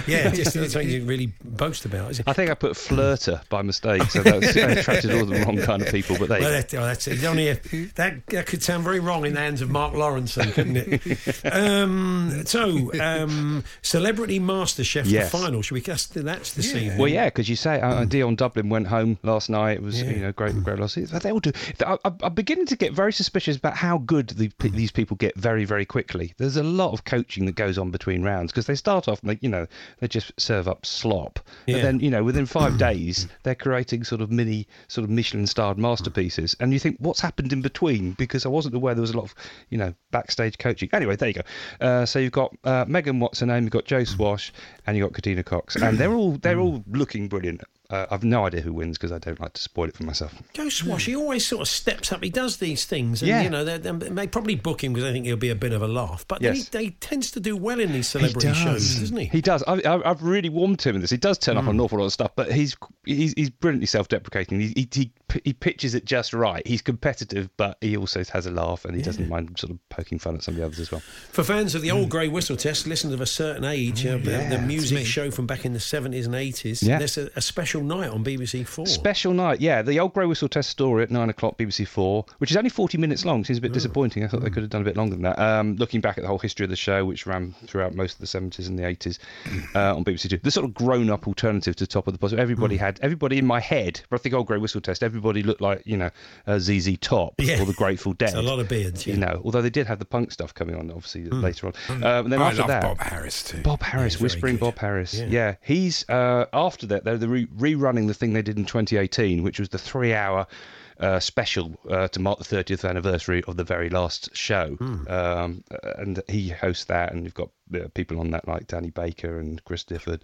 Yeah, just not something you really boast about, is it? I think I put flirter by mistake, so that's attracted all the wrong kind of people. But they, well, that, oh, that's it. Only a, that, that could sound very wrong in the hands of Mark Lawrence, couldn't it? Um, so, um, Celebrity MasterChef, yes. the final. Should we cast that's this yeah. evening? Well, yeah, because you say uh, Dion Dublin went home last night. It was yeah. you know great, great loss. They all do. I, I'm beginning to get very suspicious about how good the, these people get very, very quickly. There's a lot of coaching that goes on between rounds. Because they start off, like, you know, they just serve up slop. Yeah. And then, you know, within five days, they're creating sort of mini, sort of Michelin-starred masterpieces. And you think, what's happened in between? Because I wasn't aware there was a lot of, you know, backstage coaching. Anyway, there you go. Uh, so you've got uh, Megan Watson-Aim, you've got Joe Swash, and you've got Katina Cox. And they're all they're all looking brilliant. Uh, I've no idea who wins because I don't like to spoil it for myself. Joe Swash, he always sort of steps up. He does these things. And, yeah. you know, they probably book him because I think he'll be a bit of a laugh. But yes. he, he tends to do well in these celebrity does. shows, doesn't he? He does. I, I, I've really warmed to him in this. He does turn mm. up on an awful lot of stuff, but he's he's, he's brilliantly self-deprecating. He, he he he pitches it just right. He's competitive, but he also has a laugh and he yeah. doesn't mind sort of poking fun at some of the others as well. For fans of the old mm. grey whistle test, listeners of a certain age, oh, uh, yeah, the music show from back in the seventies and eighties, yeah. there's a, a special night on B B C four. Special night, yeah. The old grey whistle test story at nine o'clock, B B C four, which is only forty minutes long. Seems a bit oh. disappointing. I thought mm. they could have done a bit longer than that. Um, looking back at the whole history of the show, which ran throughout most of the seventies and the eighties uh, on B B C two. The sort of grown-up alternative to Top of the Pops. Everybody mm. had, everybody in my head, but I think old grey whistle test, everybody looked like, you know, uh, Z Z Top yeah. or the Grateful Dead. It's a lot of beards, yeah. You know, although they did have the punk stuff coming on, obviously, mm. later on. Mm. Um, and then I after love that, Bob Harris, too. Bob Harris, Whispering Bob Harris. Yeah. yeah. He's, uh, after that, they're the re- rerunning the thing they did in twenty eighteen, which was the three-hour Uh, special uh, to mark the thirtieth anniversary of the very last show. Mm. Um, and he hosts that, and you've got uh, people on that like Danny Baker and Chris Difford,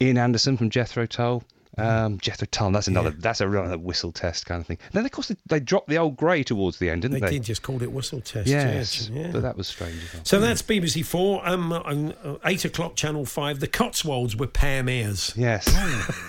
Ian Anderson from Jethro Tull. Um, Jethro Tull, that's another, yeah. that's a real whistle test kind of thing. And then, of course, they, they dropped the old grey towards the end, didn't they? They did, just called it whistle test. Yes, yeah. But that was strange. So that's B B C four, um, um, eight o'clock, Channel five, the Cotswolds with Pam Ayres. Yes.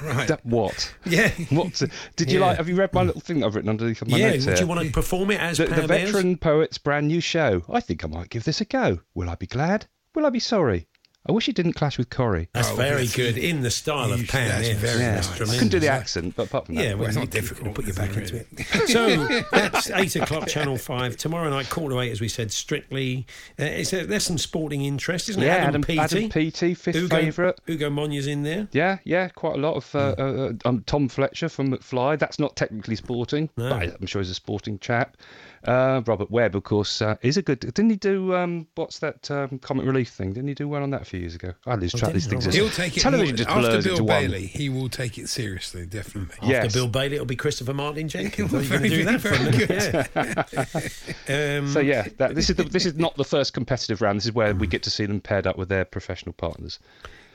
Right. That, what? Yeah. What? Did you yeah. like, have you read my little thing that I've written underneath my yeah. notes here? Would you want to perform it as the, Pam the veteran Ayres? Poet's brand new show. I think I might give this a go. Will I be glad? Will I be sorry? I wish he didn't clash with Corrie. That's oh, very that's good, in the style of Pam. That's yes. very yeah. nice. I couldn't do the accent, but apart from that, yeah, well, it's not difficult. Put you back into it. So that's eight o'clock, Channel five. Tomorrow night, quarter to eight, as we said, Strictly. Uh, it's a, there's some sporting interest, isn't it? Yeah, Adam, Adam Peaty. Adam Peaty, fifth Ugo, favourite. Ugo Monya's in there. Yeah, yeah, quite a lot of uh, uh, um, Tom Fletcher from McFly. That's not technically sporting, no. but I'm sure he's a sporting chap. Uh, Robert Webb, of course, uh, is a good. Didn't he do um, what's that um, comic relief thing? Didn't he do well on that a few years ago? I lose track. Oh, these things. He'll take it. Television just blurs into one. After Bill Bailey, he will take it seriously, definitely. Yes. After Bill Bailey, it'll be Christopher Martin Jenkins. Well, very do that very good. Yeah. um, so yeah, that, this is the, this is not the first competitive round. This is where we get to see them paired up with their professional partners.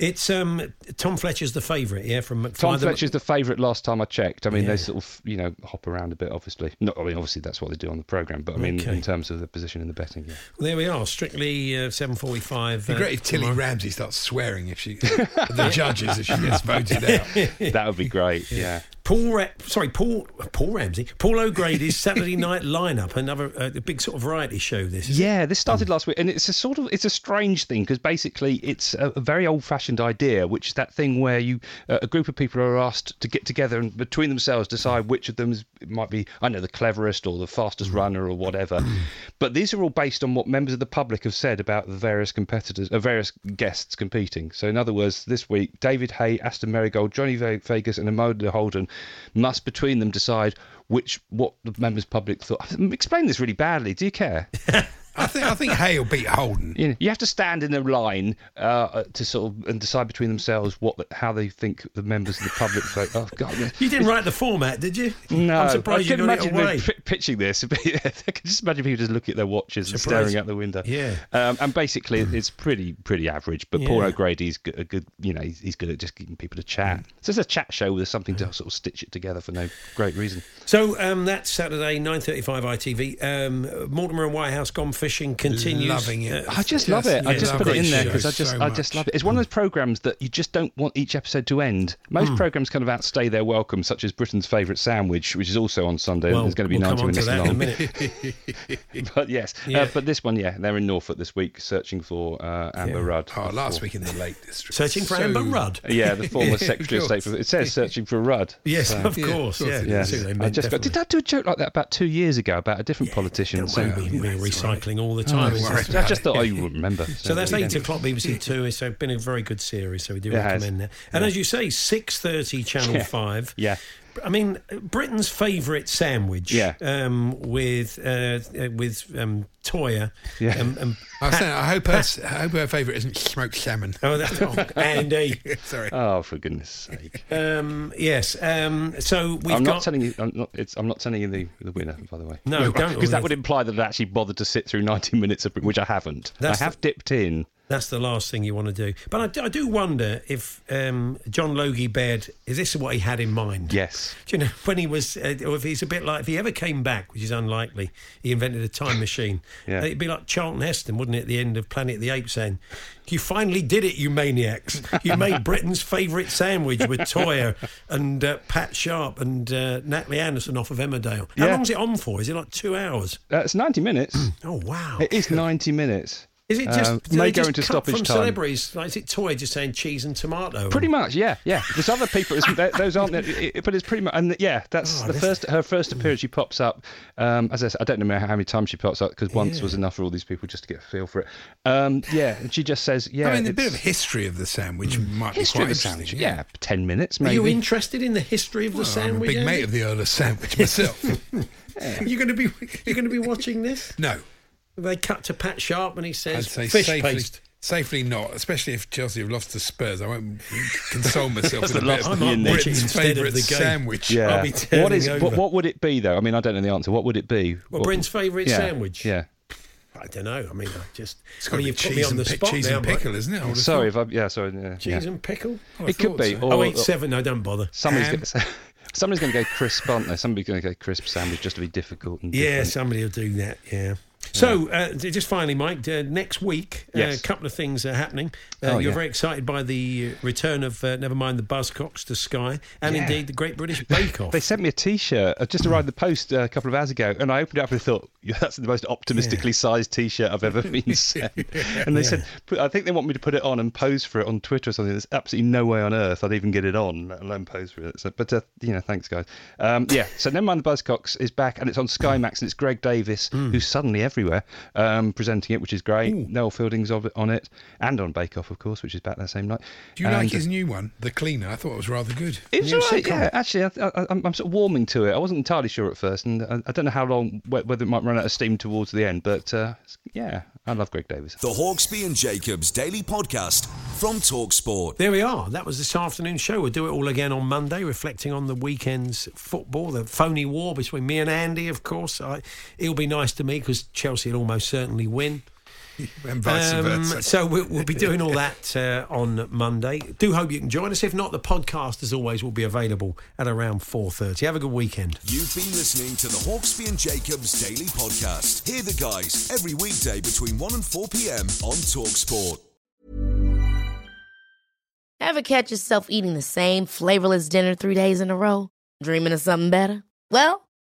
It's um, Tom Fletcher's the favourite, yeah, from McFly. Tom Fletcher's the favourite last time I checked. I mean, yeah. they sort of, you know, hop around a bit, obviously. Not, I mean, obviously that's what they do on the programme, but I mean, okay. in terms of the position in the betting. Yeah. Well, there we are, Strictly uh, seven forty-five. It'd be great uh, if Tilly tomorrow. Ramsey starts swearing if she, the judges, if she gets voted out. That would be great, yeah. yeah. Paul, Re- sorry, Paul, Paul Ramsey, Paul O'Grady's Saturday Night Lineup, another uh, big sort of variety show. This, yeah, this started um, last week, and it's a sort of it's a strange thing because basically it's a, a very old-fashioned idea, which is that thing where you uh, a group of people are asked to get together and between themselves decide which of them is, might be, I don't know, the cleverest or the fastest runner or whatever. But these are all based on what members of the public have said about the various competitors, uh, various guests competing. So in other words, this week David Hay, Aston Marigold, Johnny Vegas, and Amanda Holden must between them decide which what the members public thought. Explain this really badly. Do you care? I think I think Hay will beat Holden. You know, you have to stand in a line uh, to sort of and decide between themselves what how they think the members of the public vote. Oh God! You didn't write the format, did you? No, I'm surprised I you got it away. P- pitching this, I can just imagine people just looking at their watches surprised. and staring out the window. Yeah, um, and basically it's pretty pretty average. But yeah. Paul O'Grady's good, a good, you know, he's, he's good at just getting people to chat. Mm. So it's a chat show with something to sort of stitch it together for no great reason. So um, that's Saturday nine thirty-five I T V. Um, Mortimer and Whitehouse gone for. Fishing continues. Loving it. I just love yes, it. Yeah, I just put it in there because I just, so I just love it. It's one of those programmes that you just don't want each episode to end. Most mm. programmes kind of outstay their welcome, such as Britain's Favourite Sandwich, which is also on Sunday. Well, it's going to be we'll ninety minutes long. In a minute. But yes, yeah. uh, but this one, yeah, they're in Norfolk this week, searching for uh, Amber yeah. Rudd. Oh, last week in the Lake District. Searching for so, Amber Rudd. Yeah, the former Secretary of State. For, it says searching for Rudd. Yes, so, of course. Yeah. yeah. yeah. I just got, did I do a joke like that about two years ago about a different politician? We're recycling. All the time. Oh, I just thought I wouldn't remember. So, so that's eight o'clock B B C Two. It's been a very good series, so we do it recommend has. that. And yeah. as you say, six thirty Channel yeah. Five. Yeah. I mean, Britain's favourite sandwich. Yeah. Um, with uh, with um, Toya. Yeah. Um, um, I, Pat, saying, I hope her Pat, I hope her favourite isn't smoked salmon. Oh, that's oh, Andy. Sorry. Oh, for goodness' sake. Um, yes. Um, so we've I'm got. Not telling you, I'm not. It's, I'm not telling you the, the winner, by the way. No, no don't. Because that would imply that I actually bothered to sit through ninety minutes of, which I haven't. That's I have the, dipped in. That's the last thing you want to do. But I do, I do wonder if um, John Logie Baird, is this what he had in mind? Yes. Do you know, when he was, uh, or if he's a bit like, if he ever came back, which is unlikely, he invented a time machine. yeah. It'd be like Charlton Heston, wouldn't it, at the end of Planet of the Apes saying, you finally did it, you maniacs. You made Britain's favourite sandwich with Toya and uh, Pat Sharp and uh, Natalie Anderson off of Emmerdale. How yeah. long is it on for? Is it like two hours? Uh, it's ninety minutes. Oh, wow. It is ninety minutes. Is it just, um, do they just cut from time. Celebrities? Like, is it Toy just saying cheese and tomato? Pretty much, yeah, yeah. There's other people, those aren't there, but it's pretty much, and yeah, that's oh, the first, her first appearance, she pops up, um, as I said, I don't know how many times she pops up, because once yeah. was enough for all these people just to get a feel for it. Um, yeah, and she just says, yeah. I mean, a bit of history of the sandwich might be quite of the sandwich, yeah. yeah, ten minutes maybe. Are you interested in the history of the well, sandwich? I'm a big mate of the Earl of Sandwich myself. yeah. You're going to be, you're going to be watching this? No. They cut to Pat Sharp and he says, I'd say fish safely, paste. Safely not, especially if Chelsea have lost to Spurs. I won't console myself with a bit of Britain's favourite sandwich. Yeah. I'll be what, is, what, what would it be, though? I mean, I don't know the answer. What would it be? Well, what, Britain's favourite yeah, sandwich? Yeah. I don't know. I mean, I just... It's got I mean, you've put me on the spot Cheese now, and pickle, right? isn't it? Sorry if I... Yeah, sorry. Yeah, cheese yeah. and pickle? Oh, it could be. So. Or, oh, eight, seven. No, don't bother. Somebody's going to say... Somebody's going to go crisp, aren't they? Somebody's going to go crisp sandwich just to be difficult. And yeah, different. Somebody will do that, yeah. So, uh, just finally, Mike, uh, next week, a yes. uh, couple of things are happening. Uh, oh, you're yeah. very excited by the return of uh, Nevermind the Buzzcocks to Sky, and yeah. indeed the Great British Bake Off. They sent me a T-shirt. I just arrived the post uh, a couple of hours ago, and I opened it up and thought, yeah, that's the most optimistically yeah. sized T-shirt I've ever been sent. And they yeah. said, I think they want me to put it on and pose for it on Twitter or something. There's absolutely no way on earth I'd even get it on, let alone pose for it. So, but, uh, you know, thanks, guys. Um, yeah, so Nevermind the Buzzcocks is back, and it's on Sky Max, and it's Greg Davis, mm. who's suddenly every everywhere um, presenting it, which is great. Ooh. Noel Fielding's on it and on Bake Off, of course, which is back that same night. Do you and like his new one, The Cleaner? I thought it was rather good. It was alright, yeah. Actually, I, I, I'm sort of warming to it. I wasn't entirely sure at first, and I, I don't know how long, whether it might run out of steam towards the end, but uh, yeah, I love Greg Davis. The Hawksby and Jacobs Daily Podcast from TalkSport. There we are. That was this afternoon's show. We'll do it all again on Monday, reflecting on the weekend's football, the phony war between me and Andy, of course. I, it'll be nice to me because Chelsea will almost certainly win. And vice um, versa. So we'll, we'll be doing all that uh, on Monday. Do hope you can join us. If not, the podcast, as always, will be available at around four thirty. Have a good weekend. You've been listening to the Hawksby and Jacobs Daily Podcast. Hear the guys every weekday between one and four p.m. on TalkSport. Ever catch yourself eating the same flavourless dinner three days in a row? Dreaming of something better? Well,